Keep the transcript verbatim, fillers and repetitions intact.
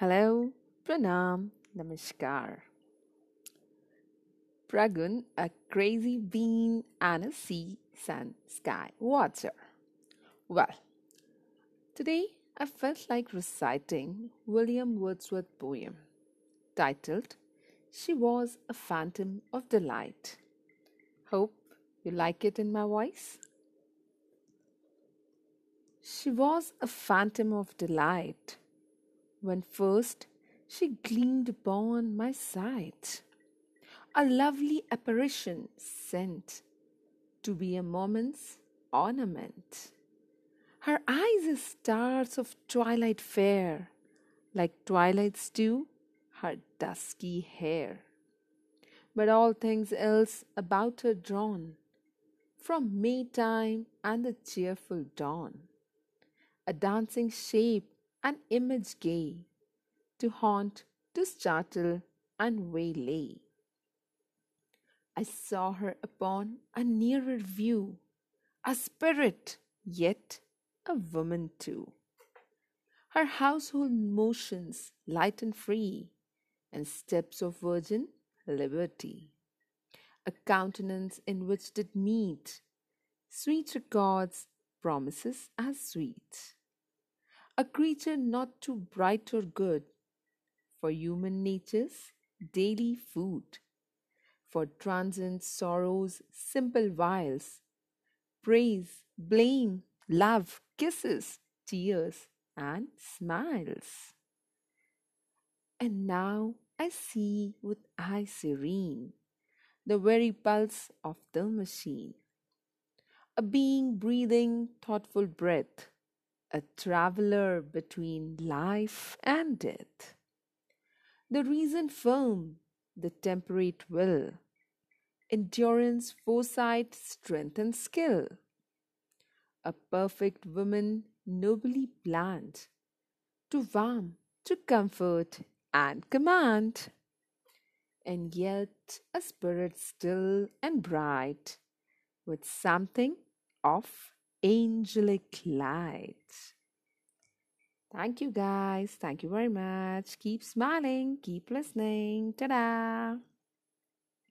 Hello, प्रणाम, नमस्कार। Pragun, a crazy bean and a sea, sun, sky, water. Well, today I felt like reciting William Wordsworth's poem titled She Was a Phantom of Delight. Hope you like it in my voice. She was a phantom of delight when first she gleamed upon my sight. A lovely apparition sent to be a moment's ornament. Her eyes are stars of twilight fair, like twilight's dew, her dusky hair. But all things else about her drawn, from Maytime and the cheerful dawn. A dancing shape, an image gay, to haunt, to startle, and waylay. I saw her upon a nearer view, a spirit, yet a woman too. Her household motions light and free, and steps of virgin liberty. A countenance in which did meet sweet records, promises as sweet. A creature not too bright or good, for human nature's daily food. For transient sorrows, simple wiles, praise, blame, love, kisses, tears, and smiles. And now I see with eye serene the very pulse of the machine. A being breathing thoughtful breath, a traveler between life and death. The reason firm, the temperate will, endurance, foresight, strength, and skill. A perfect woman nobly planned to warm, to comfort, and command. And yet a spirit still and bright, with something of angelic light. Thank you guys. Thank you very much. Keep smiling. Keep listening. Ta-da.